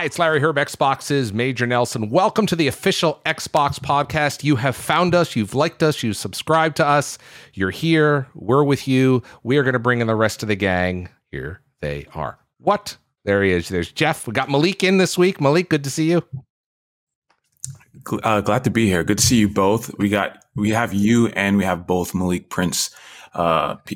Hi, it's Larry Hryb, Xbox's Major Nelson. Welcome to the official Xbox podcast. You have found us, you've liked us, you've subscribed to us. You're here, we're with you. We are going to bring in the rest of the gang. Here they are. What? There he is. There's Jeff. We got Malik in this week. Malik, good to see you. Glad to be here. Good to see you both. We have you and we have both Malik Prince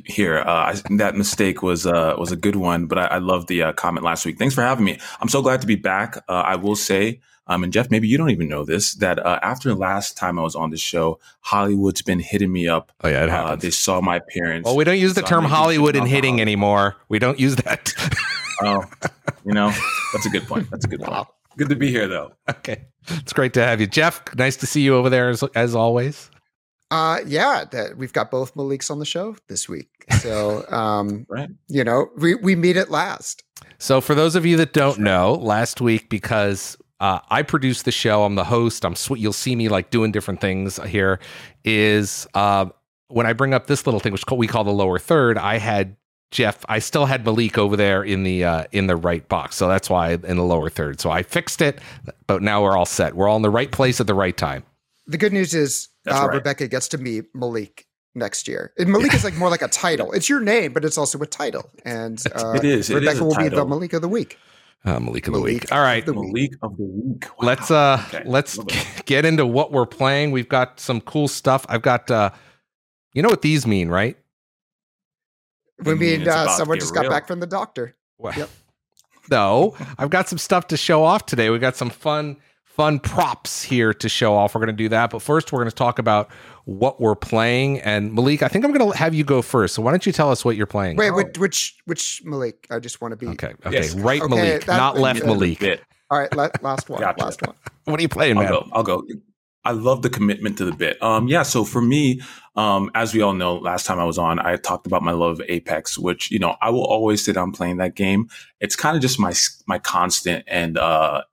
here. That mistake was a good one, but I love the comment last week. Thanks for having me. I'm so glad to be back. I will say, and Jeff, maybe you don't even know this, that after last time I was on the show, Hollywood's been hitting me up. Oh yeah, it happens. They saw my appearance. Well, we don't use the term Hollywood and hitting anymore. We don't use that. Oh, that's a good point. Wow. Good to be here, though. Okay. It's great to have you. Jeff, nice to see you over there, as always. We've got both Malik's on the show this week. So, right. We meet at last. So for those of you that don't know, last week, because I produce the show, I'm the host, you'll see me like doing different things here, is when I bring up this little thing, which we call the lower third, I still had Malik over there in the right box. So that's why in the lower third. So I fixed it, but now we're all set. We're all in the right place at the right time. The good news is Rebecca gets to meet Malik next year. And Malik is like more like a title. It's your name, but it's also a title. And it is. Rebecca will be the Malik of the week. Malik of the week. All right. Malik of the week. Wow. Let's get into what we're playing. We've got some cool stuff. I've got, you know what these mean, right? We mean someone just got back from the doctor. Well, yep. No, I've got some stuff to show off today. We've got some fun props here to show off. We're going to do that. But first, we're going to talk about what we're playing. And Malik, I think I'm going to have you go first. So why don't you tell us what you're playing? Wait, which Malik? I just want to be... Okay, yes. Right, okay, Malik, not left Malik. Bit. All right, last one, gotcha. Last one. What are you playing, man? I'll go. I love the commitment to the bit. So for me, as we all know, last time I was on, I talked about my love of Apex, which, I will always say that I'm playing that game. It's kind of just my constant, and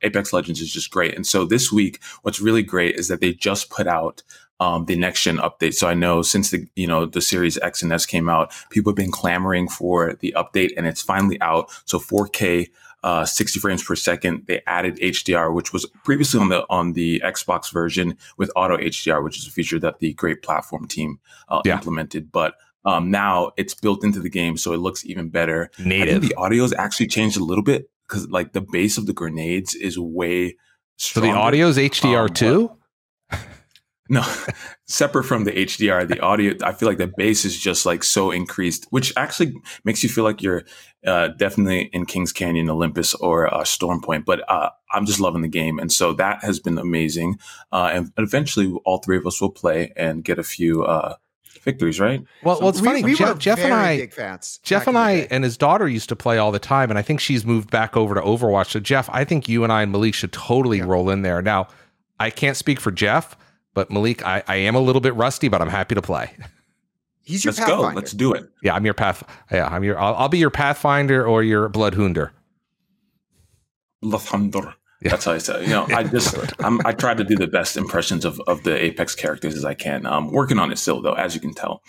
Apex Legends is just great. And so this week, what's really great is that they just put out the next gen update. So I know since the Series X and S came out, people have been clamoring for the update, and it's finally out. So 4K. 60 frames per second. They added HDR, which was previously on the Xbox version with auto HDR, which is a feature that the great platform team implemented. But now it's built into the game, so it looks even better. Native. I think the audio's actually changed a little bit because like the base of the grenades is way stronger. So the audio's HDR too? No, separate from the HDR, the audio, I feel like the bass is just like so increased, which actually makes you feel like you're definitely in Kings Canyon, Olympus, or Storm Point. But I'm just loving the game. And so that has been amazing. And eventually all three of us will play and get a few victories, right? Well, it's funny. We were Jeff and I, big fans. Jeff and I and his daughter used to play all the time. And I think she's moved back over to Overwatch. So, Jeff, I think you and I and Malik should totally roll in there. Now, I can't speak for Jeff. But Malik, I am a little bit rusty, but I'm happy to play. He's your pathfinder. Let's go. Let's do it. Yeah, I'm your path. Yeah, I'll be your pathfinder or your bloodhounder. Bloodhounder. Yeah. That's how I say it. I try to do the best impressions of the Apex characters as I can. I'm working on it still, though, as you can tell.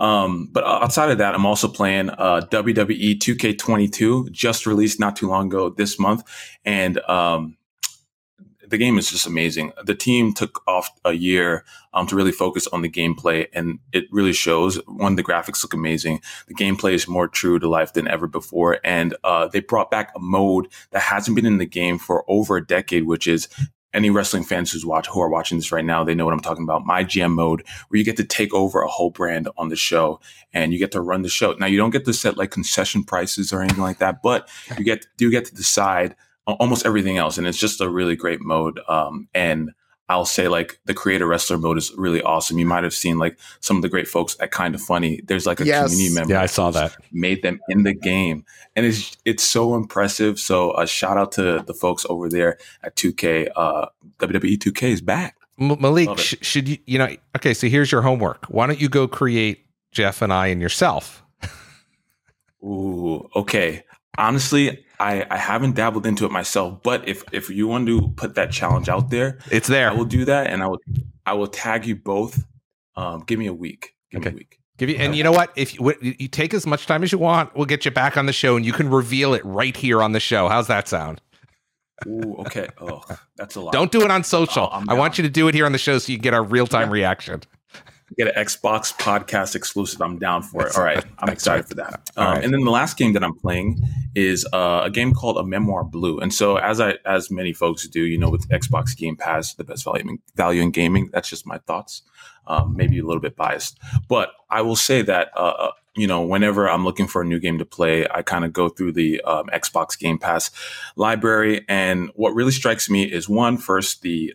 But outside of that, I'm also playing WWE 2K22, just released not too long ago this month, and the game is just amazing. The team took off a year to really focus on the gameplay, and it really shows. One, the graphics look amazing. The gameplay is more true to life than ever before, and they brought back a mode that hasn't been in the game for over a decade, which is any wrestling fans who are watching this right now, they know what I'm talking about. My GM mode, where you get to take over a whole brand on the show, and you get to run the show. Now, you don't get to set like concession prices or anything like that, but you get to decide almost everything else, and it's just a really great mode. And I'll say like the creator wrestler mode is really awesome. You might have seen like some of the great folks at Kind of Funny. There's like a community member. Yeah, I saw that. Made them in the game, and it's so impressive. So a shout out to the folks over there at 2K. WWE 2K is back. Malik, should you? Okay, so here's your homework. Why don't you go create Jeff and I and yourself? Ooh, okay. Honestly, I haven't dabbled into it myself, but if you want to put that challenge out there, it's there. I will do that, and I will tag you both. Give me a week. And you know what? If you take as much time as you want, we'll get you back on the show, and you can reveal it right here on the show. How's that sound? Ooh, okay. Oh, that's a lot. Don't do it on social. Oh, I want you to do it here on the show so you can get our real-time reaction. Get an Xbox podcast exclusive. I'm down for it. All right. I'm excited for that. Right. And then the last game that I'm playing is a game called A Memoir Blue. And so as many folks do, you know, with Xbox Game Pass, the best value in gaming, that's just my thoughts. Maybe a little bit biased, but I will say that, you know, whenever I'm looking for a new game to play, I kind of go through the Xbox Game Pass library. And what really strikes me is the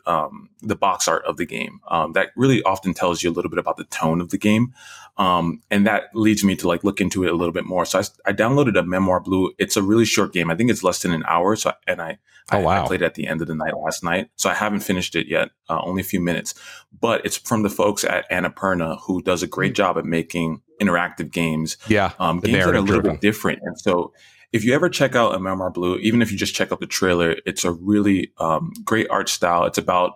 box art of the game. That really often tells you a little bit about the tone of the game. And that leads me to look into it a little bit more. So I downloaded A Memoir Blue. It's a really short game. I think it's less than an hour. I played it at the end of the night last night. So I haven't finished it yet, only a few minutes. But it's from the folks at Annapurna, who does a great job at making interactive games. Yeah. Games that are a little bit different. And so if you ever check out A Memoir Blue, even if you just check out the trailer, it's a really great art style. It's about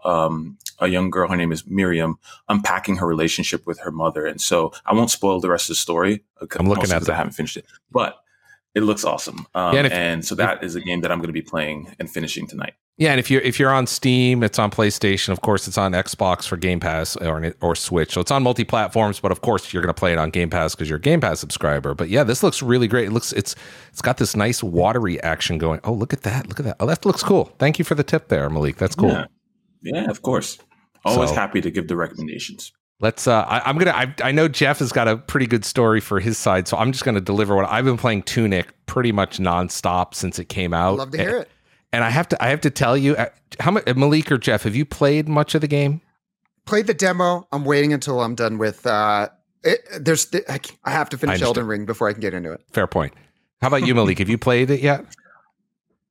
a young girl, her name is Miriam, unpacking her relationship with her mother. And so I won't spoil the rest of the story. I'm looking at it. I haven't finished it, but it looks awesome. So that is a game that I'm going to be playing and finishing tonight. Yeah, and if you're on Steam, it's on PlayStation. Of course, it's on Xbox for Game Pass or Switch. So it's on multi-platforms, but of course, you're going to play it on Game Pass because you're a Game Pass subscriber. But yeah, this looks really great. It's got this nice watery action going. Oh, look at that. Look at that. Oh, that looks cool. Thank you for the tip there, Malik. That's cool. Yeah, of course. Always happy to give the recommendations. Let's. I know Jeff has got a pretty good story for his side, so I'm just going to deliver what I've been playing. Tunic pretty much nonstop since it came out. I'd love to hear it. And I have to tell you, how much, Malik or Jeff, have you played much of the game? Played the demo. I'm waiting until I'm done with I have to finish Elden Ring before I can get into it. Fair point. How about you, Malik? Have you played it yet?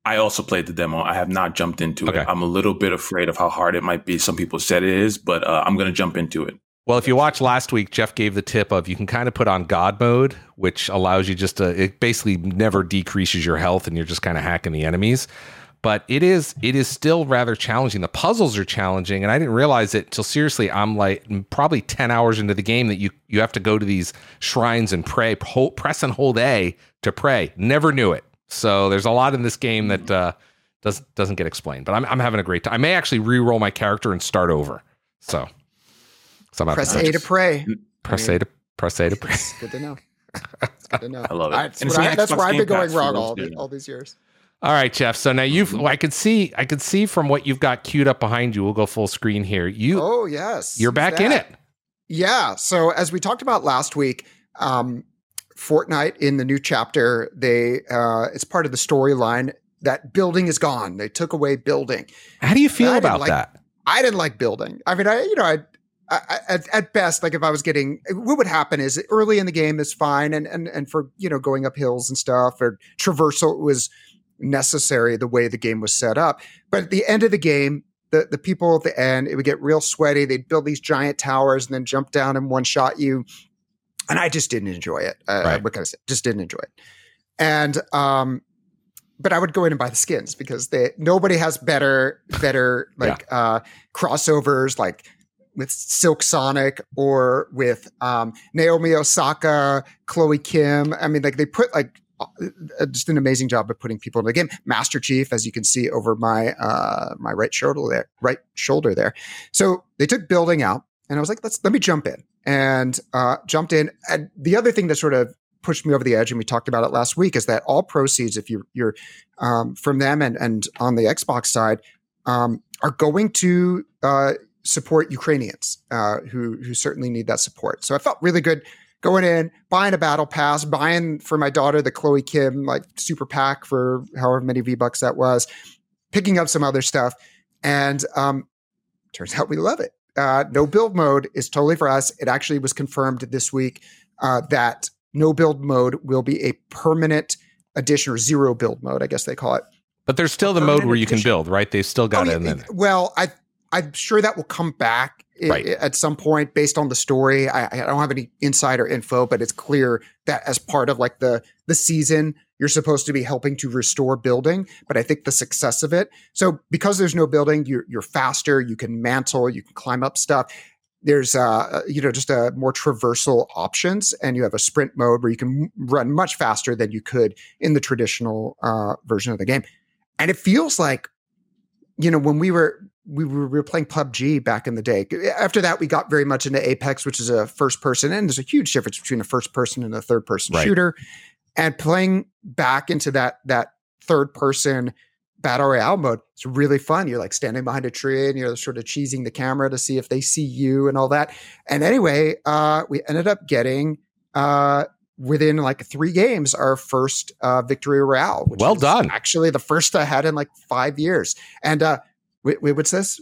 I also played the demo. I have not jumped into it. I'm a little bit afraid of how hard it might be. Some people said it is, but I'm going to jump into it. Well, if you watched last week, Jeff gave the tip of you can kind of put on God mode, which allows you just to, it basically never decreases your health and you're just kind of hacking the enemies. But it is still rather challenging. The puzzles are challenging, and I didn't realize it until seriously I'm probably 10 hours into the game that you have to go to these shrines and pray, press and hold A to pray. Never knew it. So there's a lot in this game that doesn't get explained. But I'm having a great time. I may actually re-roll my character and start over. So press A to pray. Press A to pray. Good to know. It's good to know. I love it. That's where I've been going wrong all these years. All right, Jeff. So now I could see from what you've got queued up behind you. We'll go full screen here. You're back in it. Yeah. So as we talked about last week, Fortnite in the new chapter, it's part of the storyline that building is gone. They took away building. How do you feel about that? I didn't like building. I mean, at best, if I was getting, what would happen is early in the game is fine, and for going up hills and stuff or traversal it was necessary the way the game was set up. But at the end of the game, the people at the end, it would get real sweaty. They'd build these giant towers and then jump down and one shot you. And I just didn't enjoy it. What can I say? Just didn't enjoy it. And but I would go in and buy the skins because nobody has better crossovers with Silk Sonic or with Naomi Osaka, Chloe Kim. I mean, they put just an amazing job of putting people in the game. Master Chief, as you can see over my my right shoulder there. So they took building out, and I was like, let me jump in, and jumped in. And the other thing that sort of pushed me over the edge, and we talked about it last week, is that all proceeds, if you're from them and on the Xbox side, are going to support Ukrainians who certainly need that support. So I felt really good. Going in, buying a battle pass, buying for my daughter the Chloe Kim super pack for however many V-Bucks that was, picking up some other stuff, and turns out we love it. No build mode is totally for us. It actually was confirmed this week that no build mode will be a permanent addition, or zero build mode, I guess they call it. But there's still the mode where you can build, right? They've still got it in there. Well, I'm sure that will come back at some point based on the story. I don't have any insider info, but it's clear that as part of the season, you're supposed to be helping to restore building. But I think the success of it. So because there's no building, you're faster. You can mantle. You can climb up stuff. There's just a more traversal options, and you have a sprint mode where you can run much faster than you could in the traditional version of the game. And it feels like you know, when we were playing PUBG back in the day. After that, we got very much into Apex, which is a first person. And there's a huge difference between a first person and a third person shooter. And playing back into that third person battle royale mode, it's really fun. You're like standing behind a tree and you're sort of cheesing the camera to see if they see you and all that. And anyway, we ended up getting within like 3 games, our first victory royale. Which well done. Actually, the first I had in like 5 years. And wait, what's this?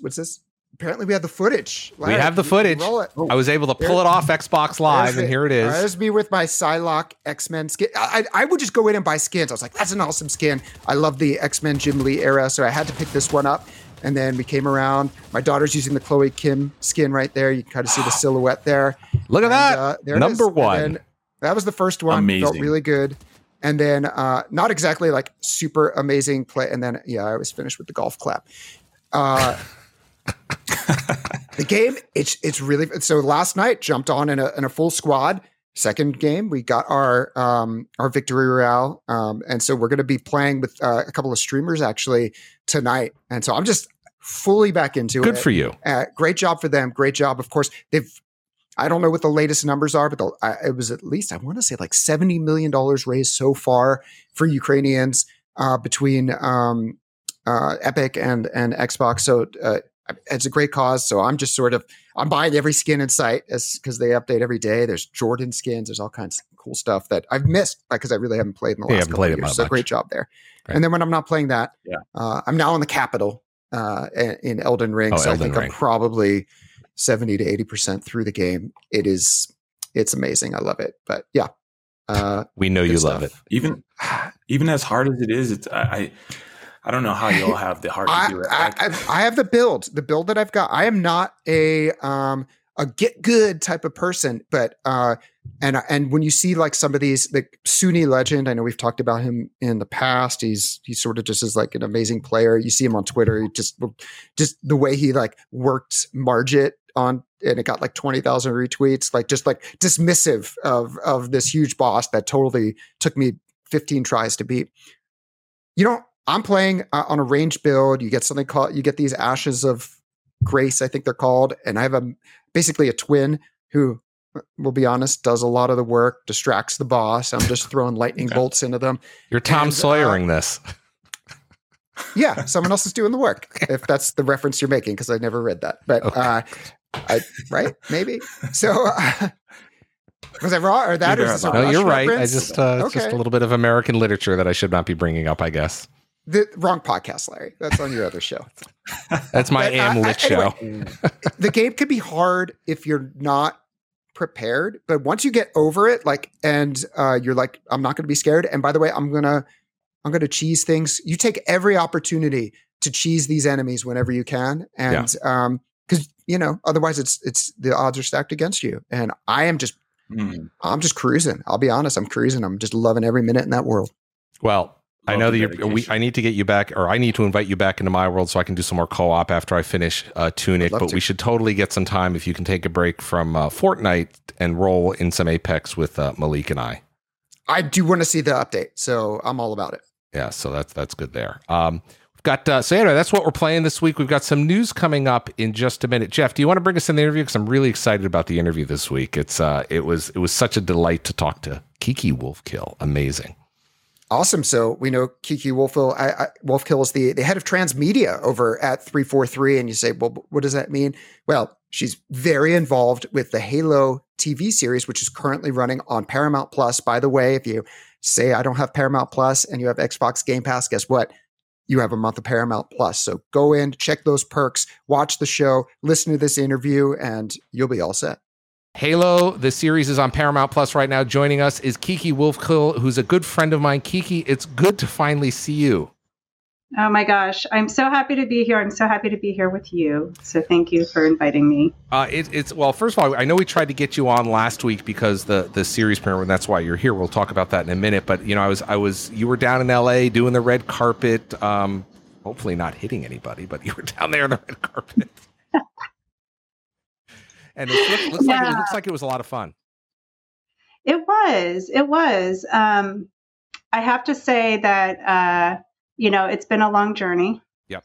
Apparently, we have the footage. Larry, we have the footage. Roll it. Oh, I was able to pull it off Xbox Live, and here it is. There's me with my Psylocke X-Men skin. I would just go in and buy skins. I was like, that's an awesome skin. I love the X-Men Jim Lee era, so I had to pick this one up. And then we came around. My daughter's using the Chloe Kim skin right there. You can kind of see the silhouette there. Look at that. There Number 1. And that was the first one. Amazing. Felt really good. And then not exactly like super amazing play. And then, yeah, I was finished with the golf clap. The game, it's really so. Last night, jumped on in a full squad. Second game, we got our victory royale, and so we're going to be playing with a couple of streamers actually tonight. And so I'm just fully back into it. Good for you. Great job for them. Great job. Of course, I don't know what the latest numbers are, but it was at least I want to say like $70 million raised so far for Ukrainians between Epic and Xbox. So. It's a great cause. So I'm just I'm buying every skin in sight because they update every day. There's Jordan skins. There's all kinds of cool stuff that I've missed because I really haven't played in the last couple of years. So great job there. Right. And then when I'm not playing that, I'm now on the capital in Elden Ring. Oh, so Elden I think Ring. I'm probably 70 to 80% through the game. It's amazing. I love it. But yeah. We know you love it. Even as hard as it is, I don't know how you all have the heart to do it. I have the build that I've got. I am not a get good type of person, but and when you see like some of these, like Sunni Legend, I know we've talked about him in the past. He sort of just is like an amazing player. You see him on Twitter. He just the way he like worked Margit on, and it got like 20,000 retweets. Like just like dismissive of this huge boss that totally took me 15 tries to beat. You don't. I'm playing on a range build. You get something called, you get these Ashes of Grace, I think they're called. And I have basically a twin who, we'll be honest, does a lot of the work, distracts the boss. I'm just throwing lightning bolts into them. You're Tom Sawyering this. Yeah, someone else is doing the work. If that's the reference you're making, because I never read that. But, okay. Right? Maybe. So, was I wrong or that? No, you're right. Reference? I just, it's just a little bit of American literature that I should not be bringing up, I guess. The wrong podcast, Larry. That's on your other show. That's my AM Lit show. Anyway, the game can be hard if you're not prepared, but once you get over it, like, and you're like, I'm not going to be scared. And by the way, I'm gonna cheese things. You take every opportunity to cheese these enemies whenever you can, and because you know, otherwise, it's the odds are stacked against you. And I am just, I'm just cruising. I'll be honest, I'm cruising. I'm just loving every minute in that world. Well. I know that I need to get you back, or I need to invite you back into my world so I can do some more co-op after I finish Tunic. But we should totally get some time if you can take a break from Fortnite and roll in some Apex with Malik and I. I do want to see the update, so I'm all about it. Yeah, so that's good there. We've got so anyway, that's what we're playing this week. We've got some news coming up in just a minute. Jeff, do you want to bring us in the interview? Because I'm really excited about the interview this week. It's it was such a delight to talk to Kiki Wolfkill. Amazing. Awesome. So we know Kiki Wolfkill. Wolfkill is the head of transmedia over at 343. And you say, well, what does that mean? Well, she's very involved with the Halo TV series, which is currently running on Paramount+. By the way, if you say, I don't have Paramount+, and you have Xbox Game Pass, guess what? You have a month of Paramount+. So go in, check those perks, watch the show, listen to this interview, and you'll be all set. Halo, the series is on Paramount Plus right now. Joining us is Kiki Wolfkill, who's a good friend of mine. Kiki, it's good to finally see you. Oh my gosh, I'm so happy to be here. I'm so happy to be here with you. So thank you for inviting me. Well, first of all, I know we tried to get you on last week because the series premiere, and that's why you're here. We'll talk about that in a minute. But you know, you were down in LA doing the red carpet. Hopefully not hitting anybody, but you were down there on the red carpet. And it looks like it was a lot of fun. It was. I have to say that, you know, it's been a long journey. Yep.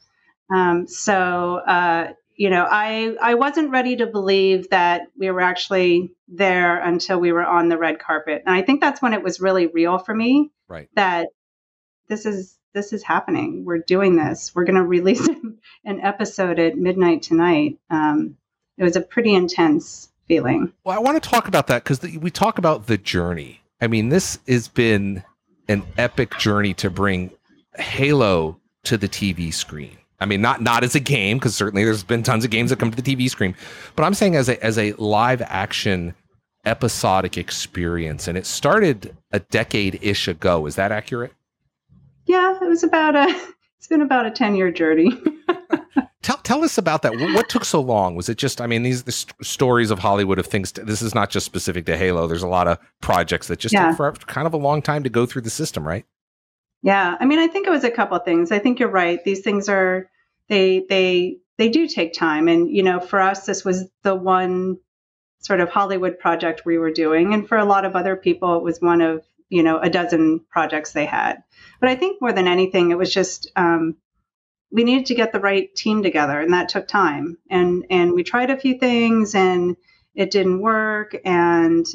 I wasn't ready to believe that we were actually there until we were on the red carpet. And I think that's when it was really real for me, right? That this is happening. We're doing this. We're going to release an episode at midnight tonight. It was a pretty intense feeling. Well, I want to talk about that because we talk about the journey. I mean, this has been an epic journey to bring Halo to the TV screen. I mean, not as a game, because certainly there's been tons of games that come to the TV screen, but I'm saying as a live action episodic experience. And it started a decade-ish ago. Is that accurate? Yeah, it's been about a 10-year journey. Tell us about that. What took so long? Was it just, I mean, these stories of Hollywood of things, this is not just specific to Halo. There's a lot of projects that just took for kind of a long time to go through the system, right? Yeah. I mean, I think it was a couple of things. I think you're right. These things are, they do take time. And, you know, for us, this was the one sort of Hollywood project we were doing. And for a lot of other people, it was one of, you know, a dozen projects they had. But I think more than anything, it was just, we needed to get the right team together, and that took time. And we tried a few things and it didn't work. And,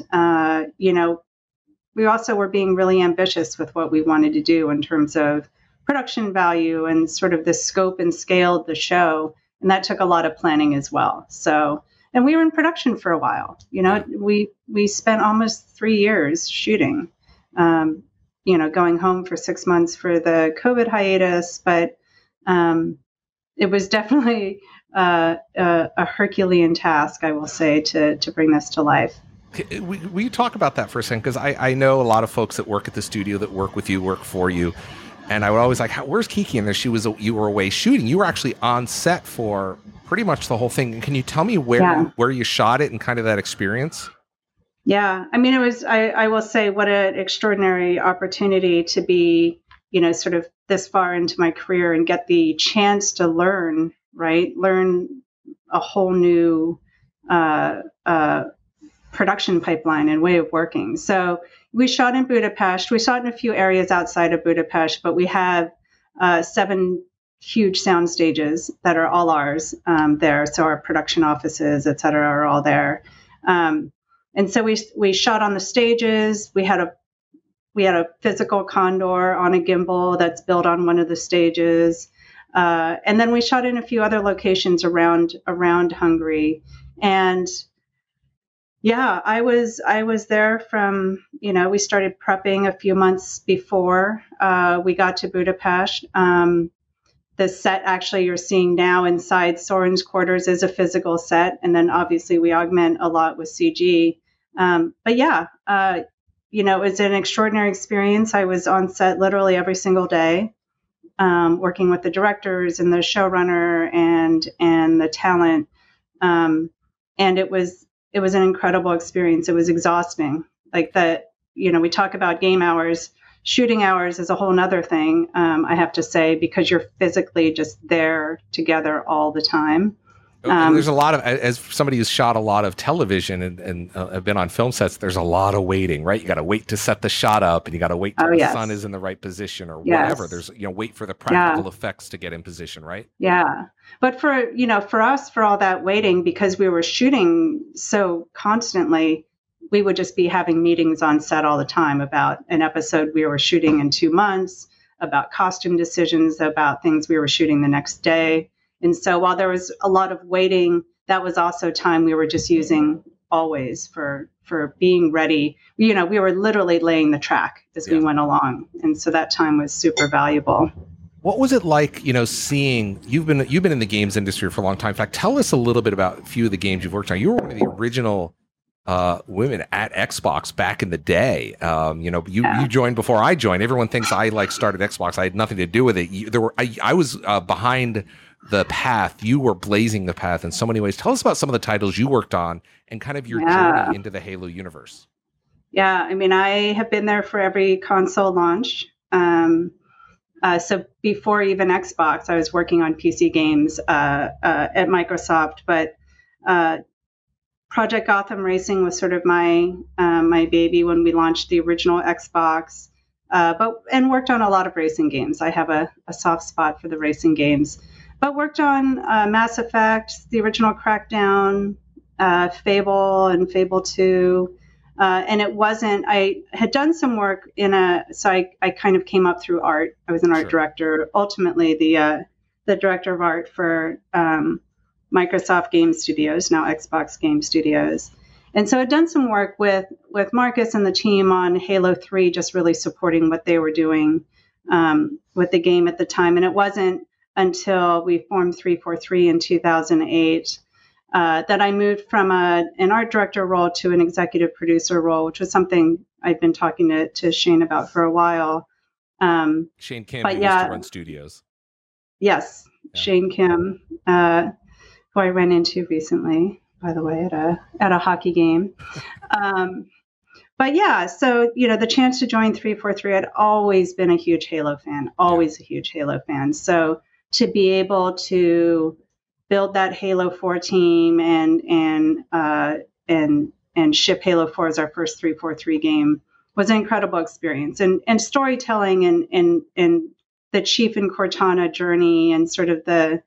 we also were being really ambitious with what we wanted to do in terms of production value and sort of the scope and scale of the show. And that took a lot of planning as well. So, and we were in production for a while, you know, we spent almost 3 years shooting, going home for 6 months for the COVID hiatus, but it was definitely a Herculean task, I will say, to bring this to life. Will you talk about that for a second? Because I know a lot of folks that work at the studio that work with you, work for you. And I would always like, where's Kiki? And there she was, you were away shooting. You were actually on set for pretty much the whole thing. And can you tell me where you shot it and kind of that experience? Yeah. I mean, it was, I will say, what an extraordinary opportunity to be, you know, sort of this far into my career and get the chance to learn, right? Learn a whole new production pipeline and way of working. So we shot in Budapest. We shot in a few areas outside of Budapest, but we have 7 huge sound stages that are all ours there. So our production offices, et cetera, are all there. And so we shot on the stages. We had a physical condor on a gimbal that's built on one of the stages. And then we shot in a few other locations around Hungary. And yeah, I was there from, you know, we started prepping a few months before we got to Budapest. The set actually you're seeing now inside Soren's quarters is a physical set. And then obviously we augment a lot with CG. It's an extraordinary experience. I was on set literally every single day, working with the directors and the showrunner and the talent. And it was an incredible experience. It was exhausting. Like that, you know, we talk about game hours, shooting hours is a whole nother thing. I have to say, because you're physically just there together all the time. And there's a lot of, as somebody who's shot a lot of television and been on film sets, there's a lot of waiting, right? You got to wait to set the shot up, and you got to wait till the sun is in the right position or whatever. There's, you know, wait for the practical effects to get in position, right? Yeah. But for, you know, for us, for all that waiting, because we were shooting so constantly, we would just be having meetings on set all the time about an episode we were shooting in 2 months, about costume decisions, about things we were shooting the next day. And so while there was a lot of waiting, that was also time we were just using always for being ready. You know, we were literally laying the track as we went along. And so that time was super valuable. What was it like, you know, seeing, you've been in the games industry for a long time. In fact, tell us a little bit about a few of the games you've worked on. You were one of the original women at Xbox back in the day. You joined before I joined. Everyone thinks I like started Xbox. I had nothing to do with it. I was behind the path. You were blazing the path in so many ways. Tell us about some of the titles you worked on and kind of your journey into the Halo universe. Yeah. I mean, I have been there for every console launch. So before even Xbox, I was working on PC games at Microsoft, but Project Gotham Racing was sort of my baby when we launched the original Xbox, and worked on a lot of racing games. I have a soft spot for the racing games. But worked on Mass Effect, the original Crackdown, Fable, and Fable 2. And it wasn't, I had done some work in a, so I kind of came up through art. I was an art director, ultimately the director of art for Microsoft Game Studios, now Xbox Game Studios. And so I'd done some work with Marcus and the team on Halo 3, just really supporting what they were doing with the game at the time. And it wasn't until we formed 343 in 2008 that I moved from an art director role to an executive producer role, which was something I've been talking to Shane about for a while. Shane Kim, who used to run studios. Yes, yeah. Shane Kim, who I ran into recently, by the way, at a hockey game. But yeah, so, you know, the chance to join 343, I'd always been a huge Halo fan, always a huge Halo fan. So to be able to build that Halo 4 team and ship Halo 4 as our first 343 game was an incredible experience. And storytelling and the Chief and Cortana journey and sort of the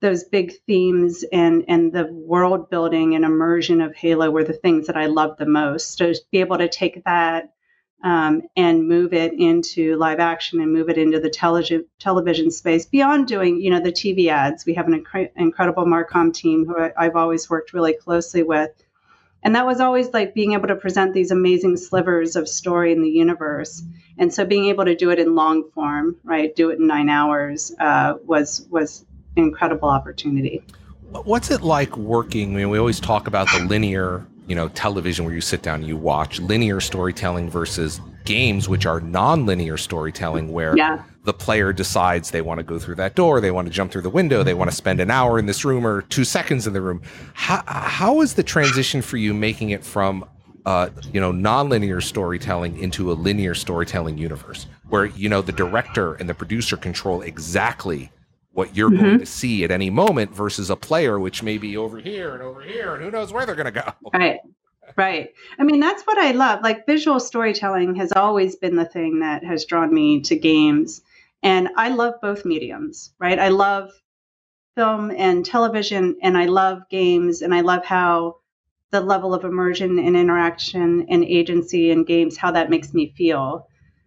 those big themes and the world building and immersion of Halo were the things that I loved the most. So to be able to take that and move it into live action and move it into the television space beyond doing, you know, the TV ads. We have an incredible Marcom team who I've always worked really closely with. And that was always like being able to present these amazing slivers of story in the universe. And so being able to do it in long form, right, do it in 9 hours was incredible opportunity. What's it like working? I mean, we always talk about the linear, you know, television where you sit down and you watch linear storytelling versus games, which are non-linear storytelling where the player decides they want to go through that door, they want to jump through the window, they want to spend an hour in this room or 2 seconds in the room. How is the transition for you making it from non-linear storytelling into a linear storytelling universe where, you know, the director and the producer control exactly what you're going to see at any moment versus a player, which may be over here, and who knows where they're going to go. Right. Right. I mean, that's what I love. Like, visual storytelling has always been the thing that has drawn me to games. And I love both mediums, right? I love film and television, and I love games, and I love how the level of immersion and interaction and agency in games, how that makes me feel.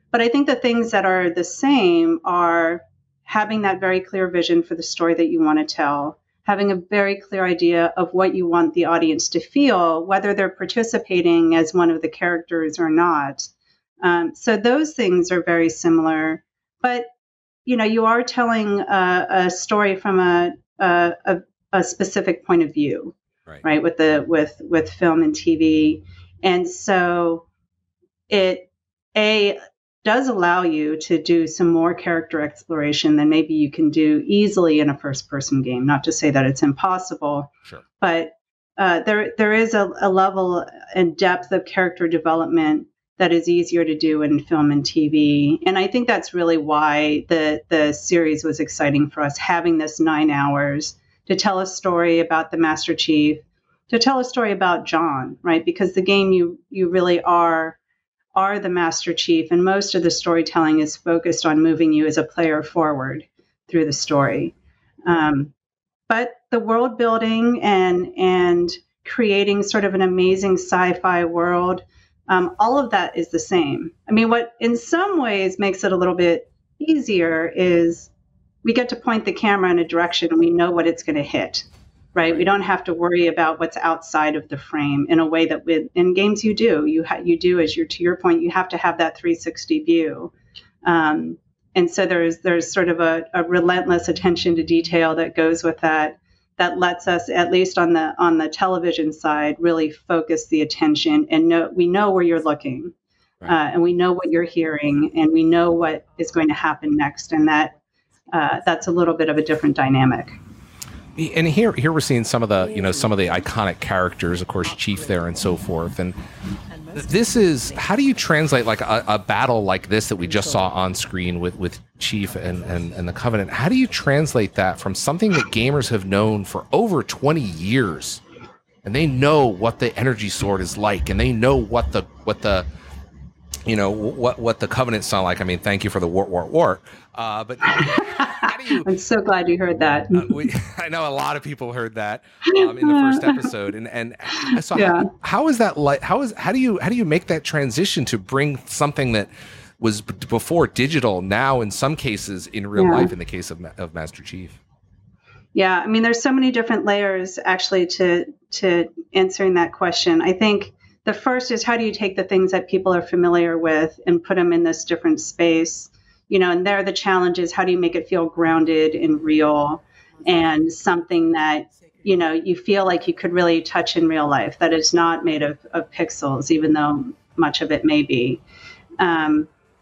But I think the things that are the same are having that very clear vision for the story that you want to tell, having a very clear idea of what you want the audience to feel, whether they're participating as one of the characters or not. So those things are very similar. But, you know, you are telling a story from a specific point of view, right? With film and TV. And so it, does allow you to do some more character exploration than maybe you can do easily in a first-person game. Not to say that it's impossible, but there is a level and depth of character development that is easier to do in film and TV. And I think that's really why the series was exciting for us, having this 9 hours to tell a story about the Master Chief, to tell a story about John, right? Because the game, you really are the Master Chief, and most of the storytelling is focused on moving you as a player forward through the story. But the world building and creating sort of an amazing sci-fi world, all of that is the same. I mean, what in some ways makes it a little bit easier is we get to point the camera in a direction and we know what it's going to hit, right? We don't have to worry about what's outside of the frame in a way that in games you do. You do, as to your point, you have to have that 360 view. And so there's sort of a relentless attention to detail that goes with that lets us, at least on the television side, really focus the attention and we know where you're looking, and we know what you're hearing, and we know what is going to happen next. And that's a little bit of a different dynamic. And here we're seeing some of the, you know, iconic characters, of course, Chief there and so forth. And this is, how do you translate like a battle like this that we just saw on screen with Chief and the Covenant? How do you translate that from something that gamers have known for over 20 years, and they know what the energy sword is like, and they know what the you know, what the Covenant sound like? I mean, thank you for the wart, wart, wart. But how do you. I'm so glad you heard that. I know a lot of people heard that in the first episode, and so yeah. How is that like? How do you make that transition to bring something that was before digital now in some cases in real life in the case of Master Chief? Yeah, I mean, there's so many different layers actually to answering that question. I think the first is, how do you take the things that people are familiar with and put them in this different space? You know, and there are the challenges. How do you make it feel grounded and real and something that, you know, you feel like you could really touch in real life, that it's not made of pixels, even though much of it may be.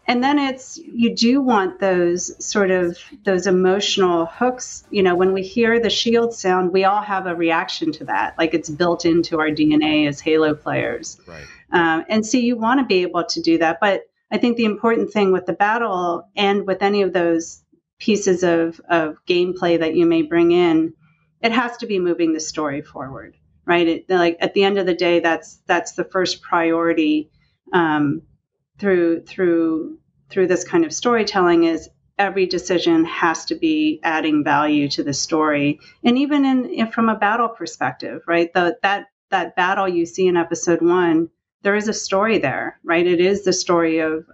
And then it's, you do want those sort of, those emotional hooks. You know, when we hear the shield sound, we all have a reaction to that. Like, it's built into our DNA as Halo players. Right. And so you want to be able to do that. But I think the important thing with the battle and with any of those pieces of gameplay that you may bring in, it has to be moving the story forward, right? It, like, at the end of the day, that's the first priority, through this kind of storytelling, is every decision has to be adding value to the story. And even in from a battle perspective, right? That battle you see in episode one, there is a story there, right? It is the story of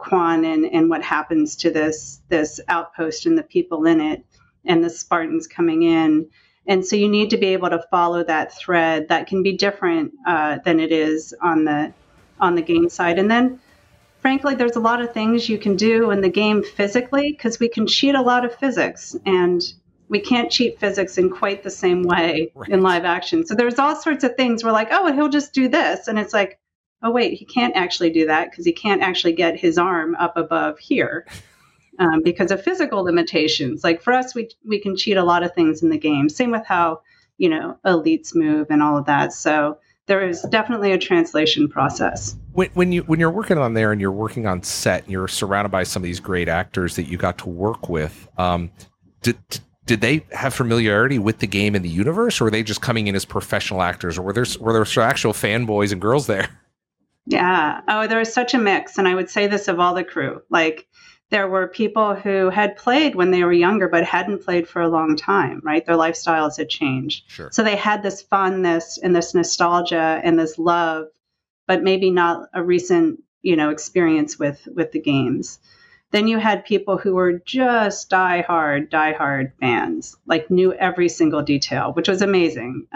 Quan and what happens to this outpost and the people in it and the Spartans coming in. And so you need to be able to follow that thread that can be different than it is on the game side. And then, frankly, there's a lot of things you can do in the game physically, because we can cheat a lot of physics, and we can't cheat physics in quite the same way in live action. So there's all sorts of things we're like, oh, he'll just do this. And it's like, oh, wait, he can't actually do that, because he can't actually get his arm up above here because of physical limitations. Like, for us, we can cheat a lot of things in the game. Same with how, you know, elites move and all of that. So there is definitely a translation process. When you're working on there and you're working on set and you're surrounded by some of these great actors that you got to work with, did they have familiarity with the game and the universe, or were they just coming in as professional actors, or were there actual fanboys and girls there? Yeah. Oh, there was such a mix. And I would say this of all the crew, like, there were people who had played when they were younger, but hadn't played for a long time, right? Their lifestyles had changed. Sure. So they had this fondness and this nostalgia and this love, but maybe not a recent, you know, experience with the games. Then you had people who were just die-hard fans, like knew every single detail, which was amazing,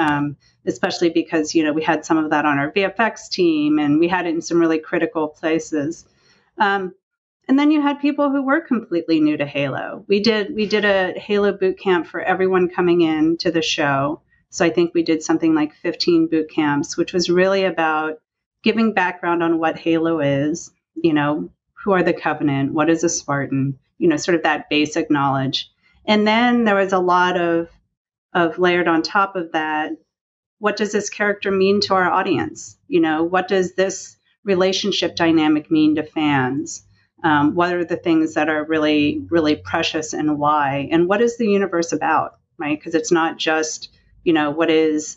especially because, you know, we had some of that on our VFX team and we had it in some really critical places. And then you had people who were completely new to Halo. We did a Halo boot camp for everyone coming in to the show. So I think we did something like 15 boot camps, which was really about giving background on what Halo is, you know, who are the Covenant, what is a Spartan, you know, sort of that basic knowledge. And then there was a lot of layered on top of that, what does this character mean to our audience? You know, what does this relationship dynamic mean to fans? What are the things that are really, really precious and why? And what is the universe about, right? Because it's not just, you know, what is,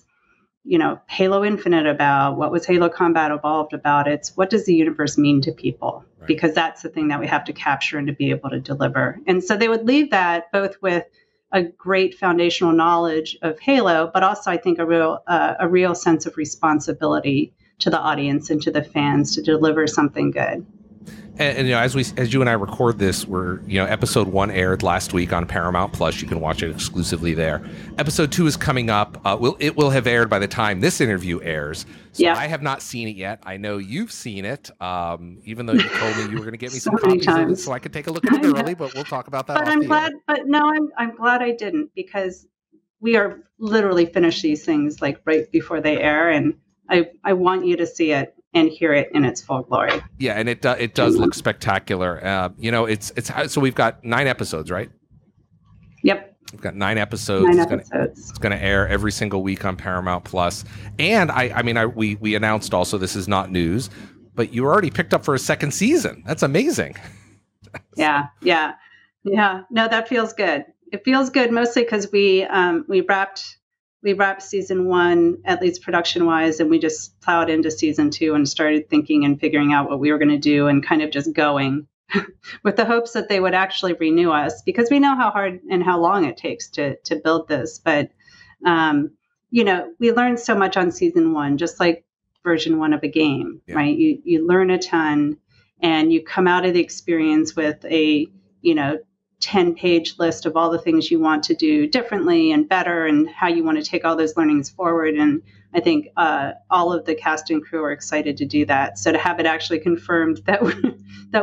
you know, Halo Infinite about? What was Halo Combat Evolved about? It's what does the universe mean to people? Right. Because that's the thing that we have to capture and to be able to deliver. And so they would leave that both with a great foundational knowledge of Halo, but also I think a real sense of responsibility to the audience and to the fans to deliver something good. And you know, as you and I record this, we're, you know, episode 1 aired last week on Paramount+. You can watch it exclusively there. Episode 2 is coming up. It will have aired by the time this interview airs. So yeah. I have not seen it yet. I know you've seen it, even though you told me you were going to get me some copies of it so I could take a look at it early. But we'll talk about that. But I'm glad I didn't, because we are literally finished these things like right before they air, and I want you to see it and hear it in its full glory. Yeah, and it does look spectacular. You know, it's so we've got 9 episodes, right? Yep. We've got 9 episodes. It's going to air every single week on Paramount+. And we announced also, this is not news, but you were already picked up for a second season. That's amazing. Yeah. No, that feels good. It feels good mostly because we wrapped season 1, at least production-wise, and we just plowed into season 2 and started thinking and figuring out what we were going to do and kind of just going with the hopes that they would actually renew us, because we know how hard and how long it takes to build this. But, you know, we learned so much on season one, just like version one of a game, right? You learn a ton, and you come out of the experience with a, you know, 10-page list of all the things you want to do differently and better, and how you want to take all those learnings forward. And I think all of the cast and crew are excited to do that. So to have it actually confirmed that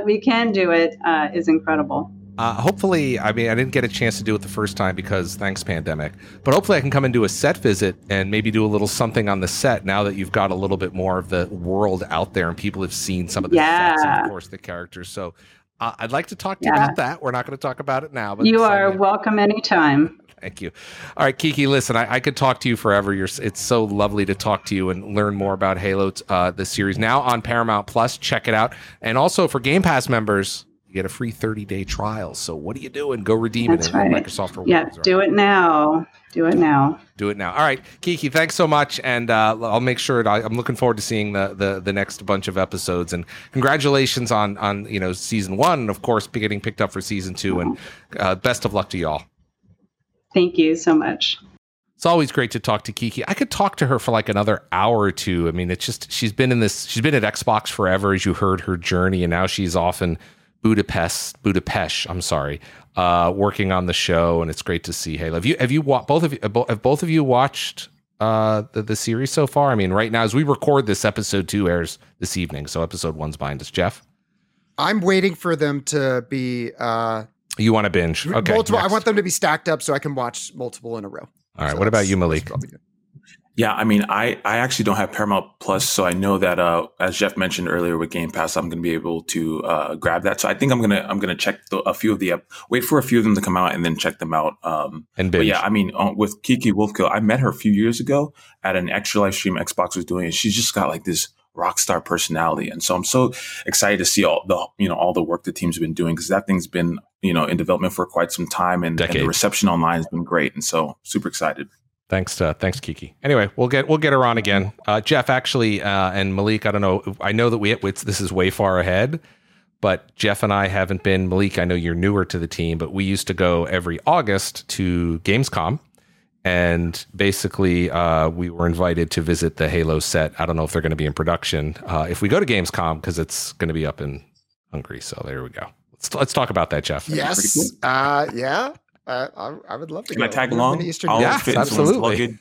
we can do it is incredible. Hopefully, I mean, I didn't get a chance to do it the first time because thanks pandemic, but hopefully I can come and do a set visit and maybe do a little something on the set now that you've got a little bit more of the world out there and people have seen some of the sets and of course the characters. So I'd like to talk to you about that. We're not going to talk about it now. But you are welcome anytime. Thank you. All right, Kiki, listen, I could talk to you forever. It's so lovely to talk to you and learn more about Halo, the series. Now on Paramount+, check it out. And also for Game Pass members, you get a free 30-day trial. So what are you doing? Go redeem it. Right. Microsoft for Windows. Do it now. Do it now. All right, Kiki, thanks so much. And I'll make sure I'm looking forward to seeing the next bunch of episodes. And congratulations on season one, and of course, getting picked up for season two. And best of luck to y'all. Thank you so much. It's always great to talk to Kiki. I could talk to her for like another hour or two. I mean, it's just, she's been at Xbox forever, as you heard her journey, and now she's off in Budapest, working on the show, and it's great to see Halo. Have both of you watched the series so far? I mean, right now, as we record this, episode 2 airs this evening, so episode 1's behind us. Jeff? I'm waiting for them to be... You want to binge. Okay. Multiple. Next. I want them to be stacked up so I can watch multiple in a row. All right. So what about you, Malik? Yeah, I mean, I actually don't have Paramount+, so I know that as Jeff mentioned earlier with Game Pass, I'm going to be able to grab that. So I think I'm going to check wait for a few of them to come out and then check them out. And binge. But yeah, I mean, with Kiki Wolfkill, I met her a few years ago at an extra live stream Xbox was doing, and she's just got like this rock star personality, and so I'm so excited to see all the work the team's been doing, because that thing's been in development for quite some time, and the reception online has been great, and so super excited. Thanks Kiki. Anyway, we'll get her on again. Jeff, actually, and Malik, I don't know. I know that this is way far ahead, but Jeff and I haven't been. Malik, I know you're newer to the team, but we used to go every August to Gamescom. And basically, we were invited to visit the Halo set. I don't know if they're going to be in production if we go to Gamescom, because it's going to be up in Hungary. So there we go. Let's talk about that, Jeff. Yes. Cool. I would love to. Can I tag along? Yes, absolutely.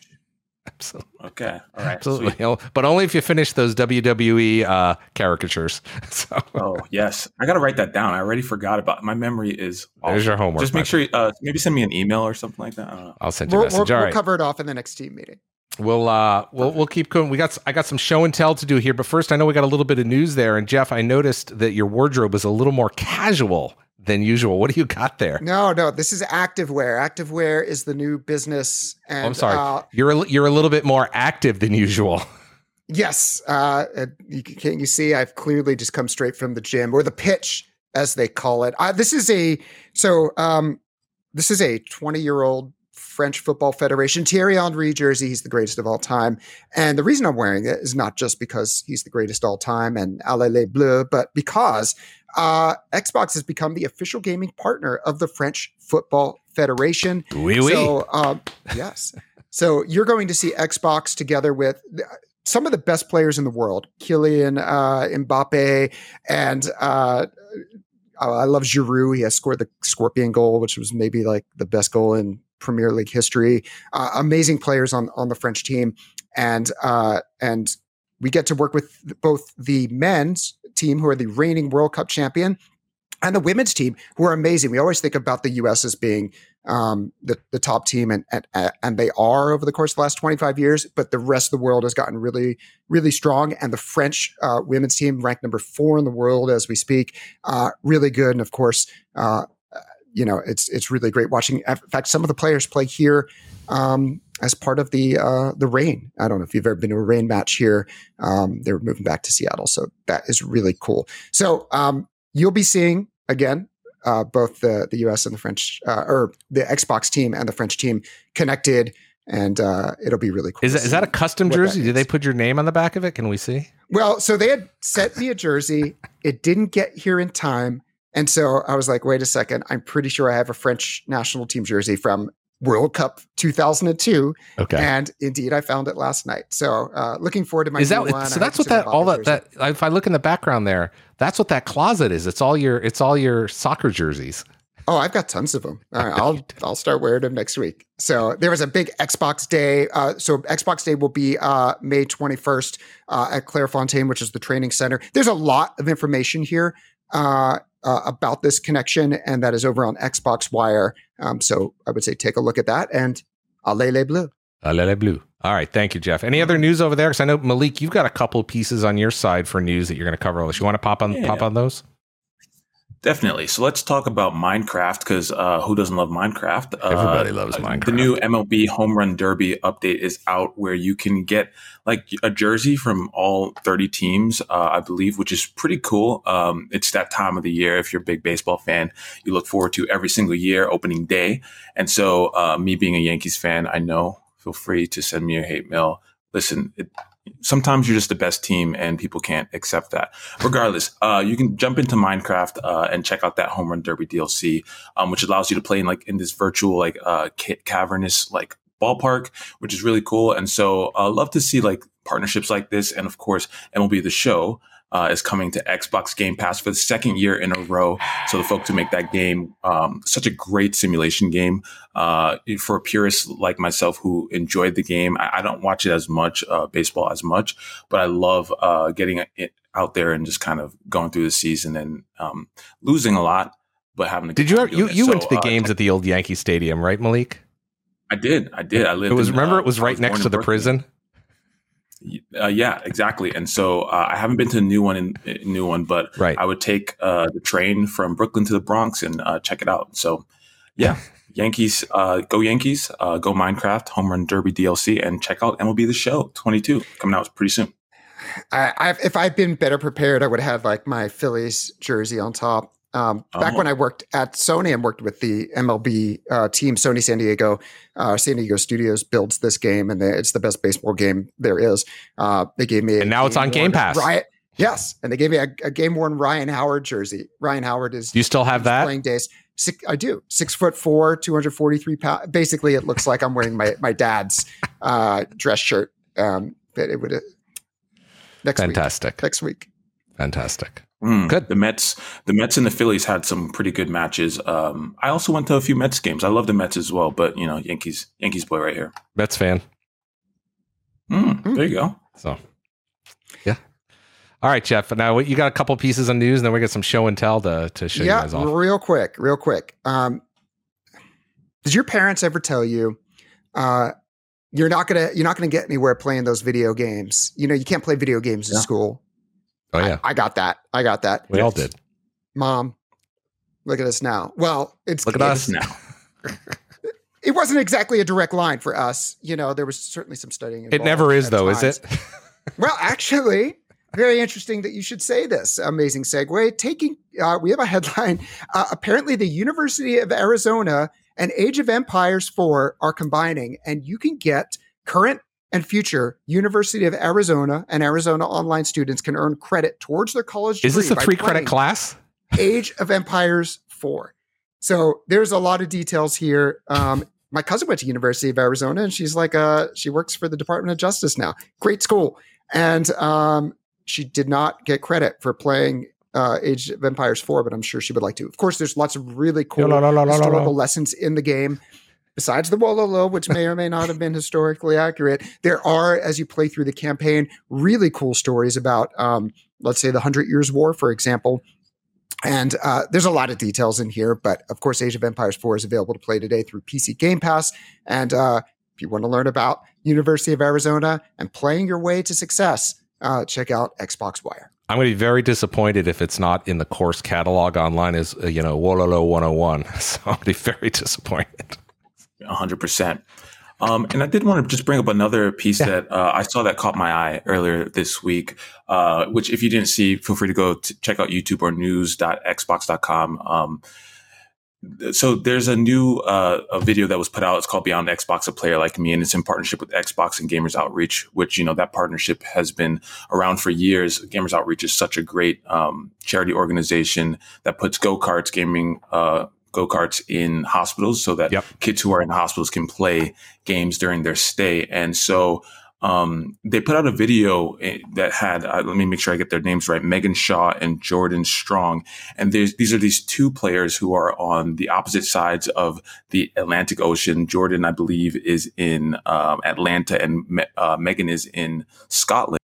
Absolutely. Okay. All right. Absolutely. But only if you finish those WWE caricatures. So. Oh, yes. I got to write that down. I already forgot about it. My memory is awesome. There's your homework. Just make sure you maybe send me an email or something like that. I don't know. I'll send you a message. All right. We'll cover it off in the next team meeting. We'll keep going. I got some show and tell to do here, but first I know we got a little bit of news there. And Jeff, I noticed that your wardrobe was a little more casual than usual. What do you got there? No, this is activewear. Activewear is the new business. And I'm sorry, you're a little bit more active than usual. Yes, can't you see? I've clearly just come straight from the gym, or the pitch, as they call it. This is a 20-year-old French Football Federation Thierry Henry jersey. He's the greatest of all time, and the reason I'm wearing it is not just because he's the greatest all time and allez les bleus, but because Xbox has become the official gaming partner of the French Football Federation. Oui, oui. So, yes. So you're going to see Xbox together with some of the best players in the world, Kylian Mbappe, and I love Giroud. He has scored the Scorpion goal, which was maybe like the best goal in Premier League history. Amazing players on the French team. And we get to work with both the men's team, who are the reigning World Cup champion, and the women's team, who are amazing. We always think about the U.S. as being the top team, and they are over the course of the last 25 years, but the rest of the world has gotten really, really strong. And the French women's team ranked number 4 in the world as we speak. Really good. And of course, it's really great watching. In fact, some of the players play here as part of the rain. I don't know if you've ever been to a rain match here. They're moving back to Seattle, so that is really cool. So you'll be seeing again both the U.S. and the French, or the Xbox team and the French team connected, and it'll be really cool. Is that a custom jersey? Did they put your name on the back of it? Can we see? Well, so they had sent me a jersey. It didn't get here in time. And so I was like, wait a second, I'm pretty sure I have a French national team jersey from World Cup 2002. Okay. And indeed, I found it last night. So looking forward to my new one. So that's what that, all that, that, if I look in the background there, that's what that closet is. It's all your soccer jerseys. Oh, I've got tons of them. All right, I'll start wearing them next week. So there was a big Xbox Day. So Xbox Day will be May 21st at Clairefontaine, which is the training center. There's a lot of information here about this connection, and that is over on Xbox Wire. So I would say take a look at that, and allez les bleus. Allez les bleus. All right. Thank you, Jeff. Any other news over there? Because I know, Malik, you've got a couple pieces on your side for news that you're going to cover. You want to pop on those? Definitely. So let's talk about Minecraft, because who doesn't love Minecraft? Everybody loves Minecraft. The new MLB Home Run Derby update is out, where you can get like a jersey from all 30 teams, I believe, which is pretty cool. It's that time of the year. If you're a big baseball fan, you look forward to every single year, opening day. And so me being a Yankees fan, I know, feel free to send me your hate mail. Listen, sometimes you're just the best team and people can't accept that. Regardless, you can jump into Minecraft and check out that Home Run Derby DLC, which allows you to play in this virtual cavernous ballpark, which is really cool. And so I love to see partnerships like this. And of course, MLB The Show is coming to Xbox Game Pass for the second year in a row. So the folks who make that game, such a great simulation game, for purists like myself who enjoyed the game. I don't watch it as much, baseball as much, but I love getting it out there and just kind of going through the season and losing a lot, but having a good time. You went to the games at the old Yankee Stadium, right, Malik? I did. I lived. It was right next to the prison. Yeah, exactly. And so I haven't been to a new one, but right. I would take the train from Brooklyn to the Bronx and check it out. So, yeah, Yankees, go Yankees, go Minecraft, Home Run Derby DLC, and check out MLB The Show 22 coming out pretty soon. If I'd been better prepared, I would have my Phillies jersey on top. Back when I worked at Sony and worked with the MLB team, Sony San Diego Studios builds this game, and it's the best baseball game there is. They gave me, and now it's on Game Pass. Yes, and they gave me a game-worn Ryan Howard jersey. Ryan Howard is. Do you still have that? Playing days. I do. 6'4", 243 pounds. Basically, it looks like I'm wearing my dad's dress shirt. But it would next week. Fantastic. Good. The Mets and the Phillies had some pretty good matches. I also went to a few Mets games. I love the Mets as well, but Yankees boy right here. Mets fan. There you go. So, yeah. All right, Jeff. Now you got a couple pieces of news, and then we got some show and tell to show you guys off. Yeah, real quick. Did your parents ever tell you you're not gonna get anywhere playing those video games? You know, you can't play video games in school. Oh, yeah. I got that. We all did. Mom, look at us now. Well, look at us now. It wasn't exactly a direct line for us. You know, there was certainly some studying involved. It never is, though, is it? Well, actually, very interesting that you should say this. Amazing segue. We have a headline. Apparently, the University of Arizona and Age of Empires IV are combining, and you can get current and future University of Arizona and Arizona online students can earn credit towards their college degree. Is this a 3-credit class? Age of Empires 4. So there's a lot of details here. My cousin went to University of Arizona, and she's she works for the Department of Justice now. Great school. And she did not get credit for playing Age of Empires 4, but I'm sure she would like to. Of course, there's lots of really cool historical lessons in the game. Besides the Wololo, which may or may not have been historically accurate, there are, as you play through the campaign, really cool stories about, let's say, the 100 Years' War, for example. And there's a lot of details in here. But, of course, Age of Empires 4 is available to play today through PC Game Pass. And if you want to learn about University of Arizona and playing your way to success, check out Xbox Wire. I'm going to be very disappointed if it's not in the course catalog online as, Wololo 101. So I'm going to be very disappointed. 100%. And I did want to just bring up another piece that I saw that caught my eye earlier this week, which if you didn't see, feel free to go check out YouTube or news.xbox.com. So there's a new a video that was put out. It's called Beyond Xbox, A Player Like Me, and it's in partnership with Xbox and Gamers Outreach, which, you know, that partnership has been around for years. Gamers Outreach is such a great charity organization that puts go-karts, gaming go-karts in hospitals so that kids who are in hospitals can play games during their stay. And so they put out a video that had, let me make sure I get their names right, Megan Shaw and Jordan Strong. And these are these two players who are on the opposite sides of the Atlantic Ocean. Jordan, I believe, is in Atlanta, and Megan is in Scotland.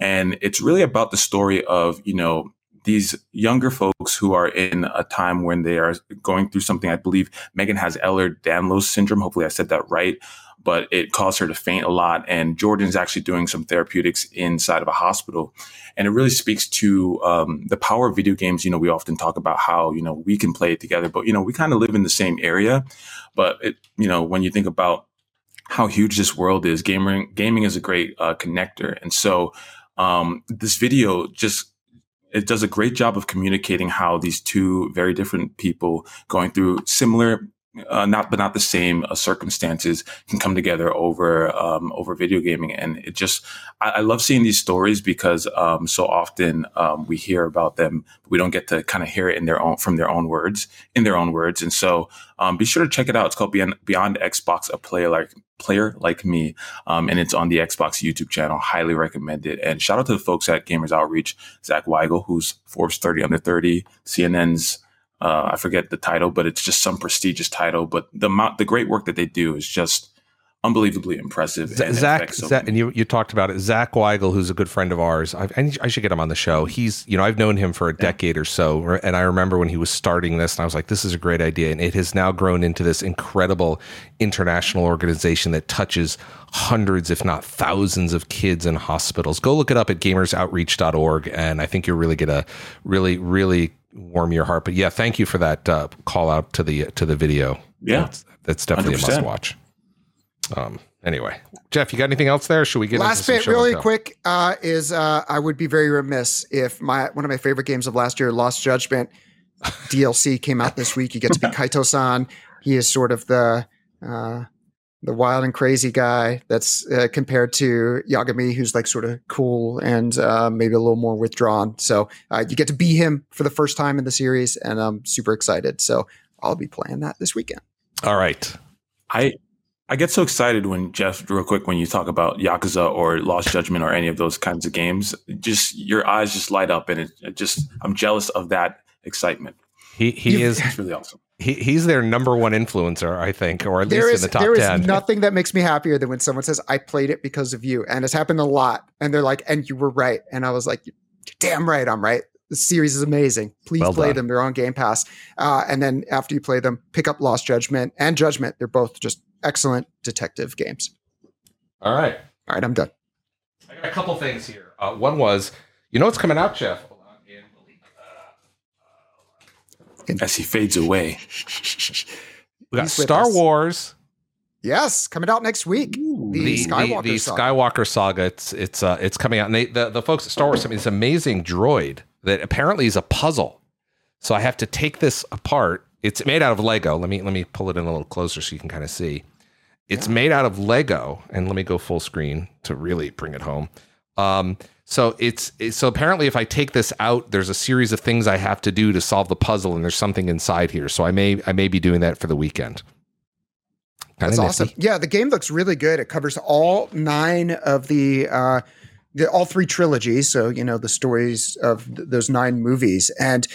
And it's really about the story of, you know, these younger folks who are in a time when they are going through something. I believe Megan has Ehlers-Danlos syndrome. Hopefully I said that right. But it caused her to faint a lot. And Jordan's actually doing some therapeutics inside of a hospital. And it really speaks to the power of video games. You know, we often talk about how, you know, we can play it together, but, you know, we kind of live in the same area. But, it, you know, when you think about how huge this world is, gaming is a great connector. And so this video just, it does a great job of communicating how these two very different people going through similar not the same circumstances can come together over over video gaming. And it just, I love seeing these stories because so often we hear about them, but we don't get to kind of hear it in their own words. And so be sure to check it out. It's called Beyond Xbox, A Player Like Me, and it's on the Xbox YouTube channel. Highly recommend it. And shout out to the folks at Gamers Outreach, Zach Weigel, who's Forbes 30 Under 30, CNN's I forget the title, but it's just some prestigious title. But the great work that they do is just unbelievably impressive. And you talked about it. Zach Weigel, who's a good friend of ours, I should get him on the show. He's, you know, I've known him for a decade or so, and I remember when he was starting this, and I was like, this is a great idea, and it has now grown into this incredible international organization that touches hundreds, if not thousands, of kids in hospitals. Go look it up at gamersoutreach.org, and I think you're really gonna really warm your heart. But yeah, thank you for that call out to the video. Yeah, that's definitely 100%. A must watch. Anyway, Jeff, you got anything else there? Should we get last bit really quick? Is I would be very remiss if one of my favorite games of last year, Lost Judgment DLC, came out this week. You get to be Kaito-san. He is sort of the wild and crazy guy that's compared to Yagami, who's like sort of cool and maybe a little more withdrawn. So you get to be him for the first time in the series, and I'm super excited. So I'll be playing that this weekend. All right. I get so excited when, Jeff, real quick, when you talk about Yakuza or Lost Judgment or any of those kinds of games, just your eyes just light up, and I'm jealous of that excitement. It's really awesome. He's their number one influencer, I think, or at least in the top 10. There is nothing that makes me happier than when someone says, I played it because of you. And it's happened a lot. And they're like, and you were right. And I was like, damn right, I'm right. The series is amazing. Please play them. They're on Game Pass. And then after you play them, pick up Lost Judgment and Judgment. They're both just excellent detective games. All right, I'm done. I got a couple things here. One was, you know what's coming out, Jeff? As he fades away, we got Star Wars. Yes, coming out next week. Ooh, the Skywalker Saga. It's coming out, and the folks at Star Wars sent me this amazing droid that apparently is a puzzle. So I have to take this apart. It's made out of Lego. Let me pull it in a little closer so you can kind of see. It's made out of Lego, and let me go full screen to really bring it home. So apparently if I take this out, there's a series of things I have to do to solve the puzzle, and there's something inside here. So I may be doing that for the weekend. That's awesome. Yeah, the game looks really good. It covers all 9 of the all 3 trilogies. So, you know, the stories of those 9 movies. And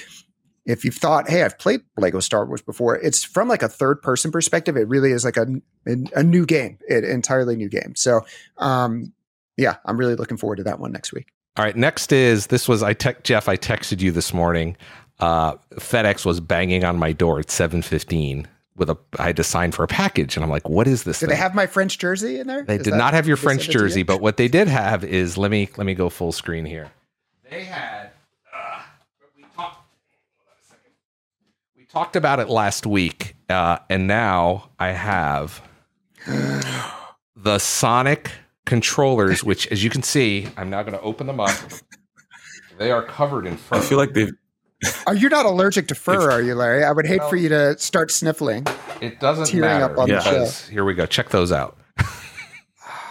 if you've thought, hey, I've played Lego Star Wars before, it's from like a third person perspective. It really is like a new game, an entirely new game. So, yeah, I'm really looking forward to that one next week. All right. Next is, Jeff, I texted you this morning. FedEx was banging on my door at 7:15 I had to sign for a package. And I'm like, what is this thing? Did they have my French jersey in there? They did not have your French jersey, but what they did have is, let me go full screen here. They had, we talked about it last week. And now I have the Sonic controllers, which, as you can see, I'm now going to open them up. They are covered in fur. I feel like they've Oh, you're not allergic to fur, are you, Larry? I would hate for you to start sniffling. It doesn't matter. Up on the show. Here we go. Check those out.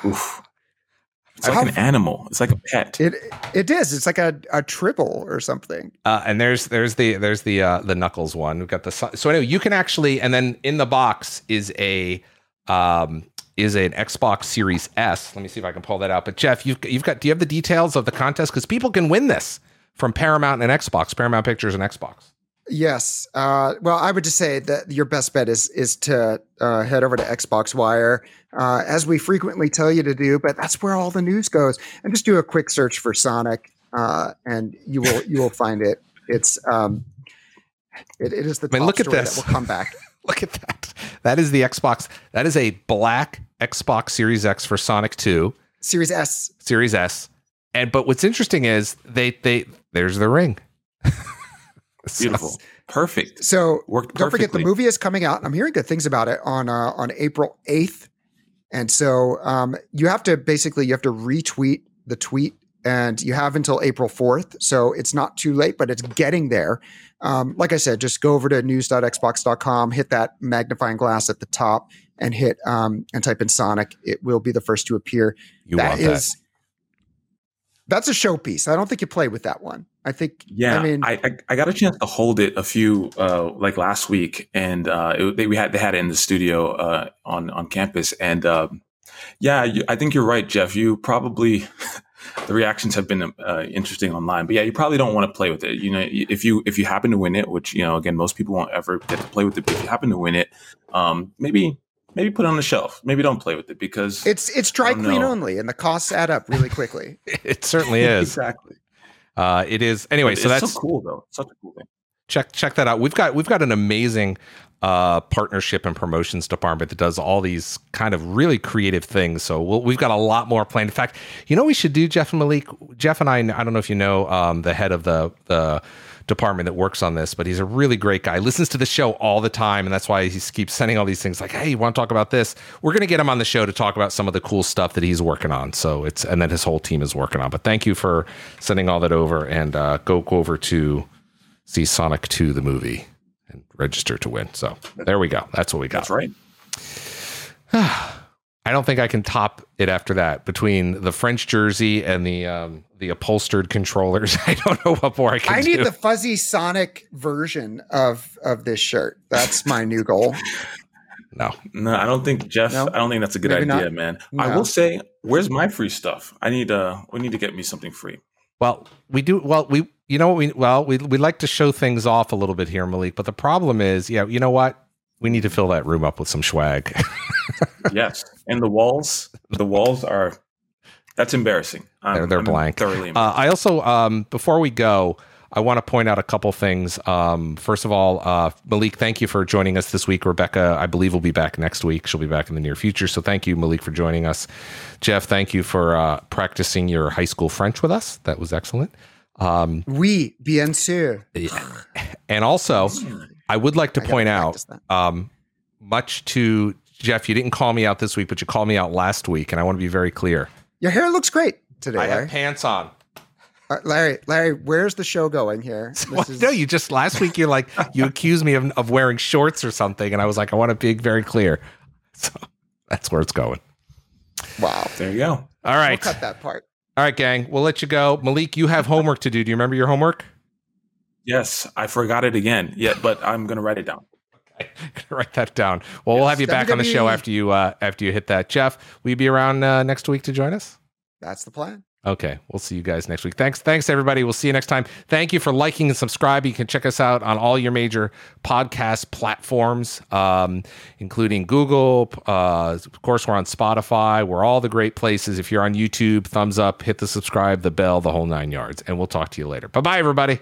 Oof. It's like an animal. It's like a pet. It is. It's like a tribble or something. And there's the Knuckles one. We've got the so anyway. You can actually, and then in the box is an Xbox Series S. Let me see if I can pull that out. But Jeff, do you have the details of the contest? Because people can win this from Paramount and Xbox, Paramount Pictures and Xbox. Yes. Well, I would just say that your best bet is to head over to Xbox Wire, as we frequently tell you to do, but that's where all the news goes. And just do a quick search for Sonic, and you will find it. It's it is the top story that will come back. Look at that. That is the Xbox. That is a black Xbox Series X for Sonic 2. Series S. Series S. But what's interesting is there's the ring. Beautiful. Perfect. So don't forget, the movie is coming out. I'm hearing good things about it on April 8th. And so you have to retweet the tweet, and you have until April 4th. So it's not too late, but it's getting there. Like I said, just go over to news.xbox.com, hit that magnifying glass at the top and hit and type in Sonic. It will be the first to appear. That's a showpiece. I don't think you play with that one. I think, yeah. I mean, I got a chance to hold it a few like last week, and they had it in the studio on campus, and I think you're right, Jeff. You probably the reactions have been interesting online, but yeah, you probably don't want to play with it. You know, if you happen to win it, which again most people won't ever get to play with it, but if you happen to win it, maybe put it on the shelf. Maybe don't play with it because it's dry clean only, and the costs add up really quickly. It certainly is. Exactly. It is anyway. So that's so cool, though. Such a cool thing. Check that out. We've got an amazing partnership and promotions department that does all these kind of really creative things. So we've got a lot more planned. In fact, you know what we should do, Jeff and Malik. Jeff and I don't know if you know the head of the department that works on this, but he's a really great guy. Listens to the show all the time, and that's why he keeps sending all these things like, "Hey, you want to talk about this?" We're going to get him on the show to talk about some of the cool stuff that he's working on. So and then his whole team is working on. But thank you for sending all that over, and go over to see Sonic 2, the movie, and register to win. So there we go. That's what we got. That's right. I don't think I can top it after that. Between the French jersey and the upholstered controllers, I don't know what more I can do. I need the fuzzy Sonic version of this shirt. That's my new goal. No, I don't think, Jeff. No? I don't think that's a good idea, man. No. I will say, where's my free stuff? I need we need to get me something free. Well, we do. Well, we like to show things off a little bit here, Malik. But the problem is, yeah, you know what? We need to fill that room up with some swag. Yes. And the walls are, that's embarrassing. They're blank. Thoroughly embarrassed. I also, before we go, I want to point out a couple things. First of all, Malik, thank you for joining us this week. Rebecca, I believe, will be back next week. She'll be back in the near future. So thank you, Malik, for joining us. Jeff, thank you for practicing your high school French with us. That was excellent. Oui, bien sûr. Yeah. And also, I would like to point out, much to Jeff, you didn't call me out this week, but you called me out last week, and I want to be very clear. Your hair looks great today, Larry. I have pants on. Larry, where's the show going here? No, you just last week, you're like, you accused me of wearing shorts or something, and I was like, I want to be very clear. So that's where it's going. Wow. There you go. All right. We'll cut that part. All right, gang. We'll let you go. Malik, you have homework to do. Do you remember your homework? Yes, I forgot it again. Yeah, but I'm going to write it down. Write that down. Well, yes, we'll have you back on the show after you hit that. Jeff, will you be around next week to join us? That's the plan. Okay. We'll see you guys next week. Thanks, everybody. We'll see you next time. Thank you for liking and subscribing. You can check us out on all your major podcast platforms, including Google. Of course, we're on Spotify. We're all the great places. If you're on YouTube, thumbs up, hit the subscribe, the bell, the whole nine yards. And we'll talk to you later. Bye-bye, everybody.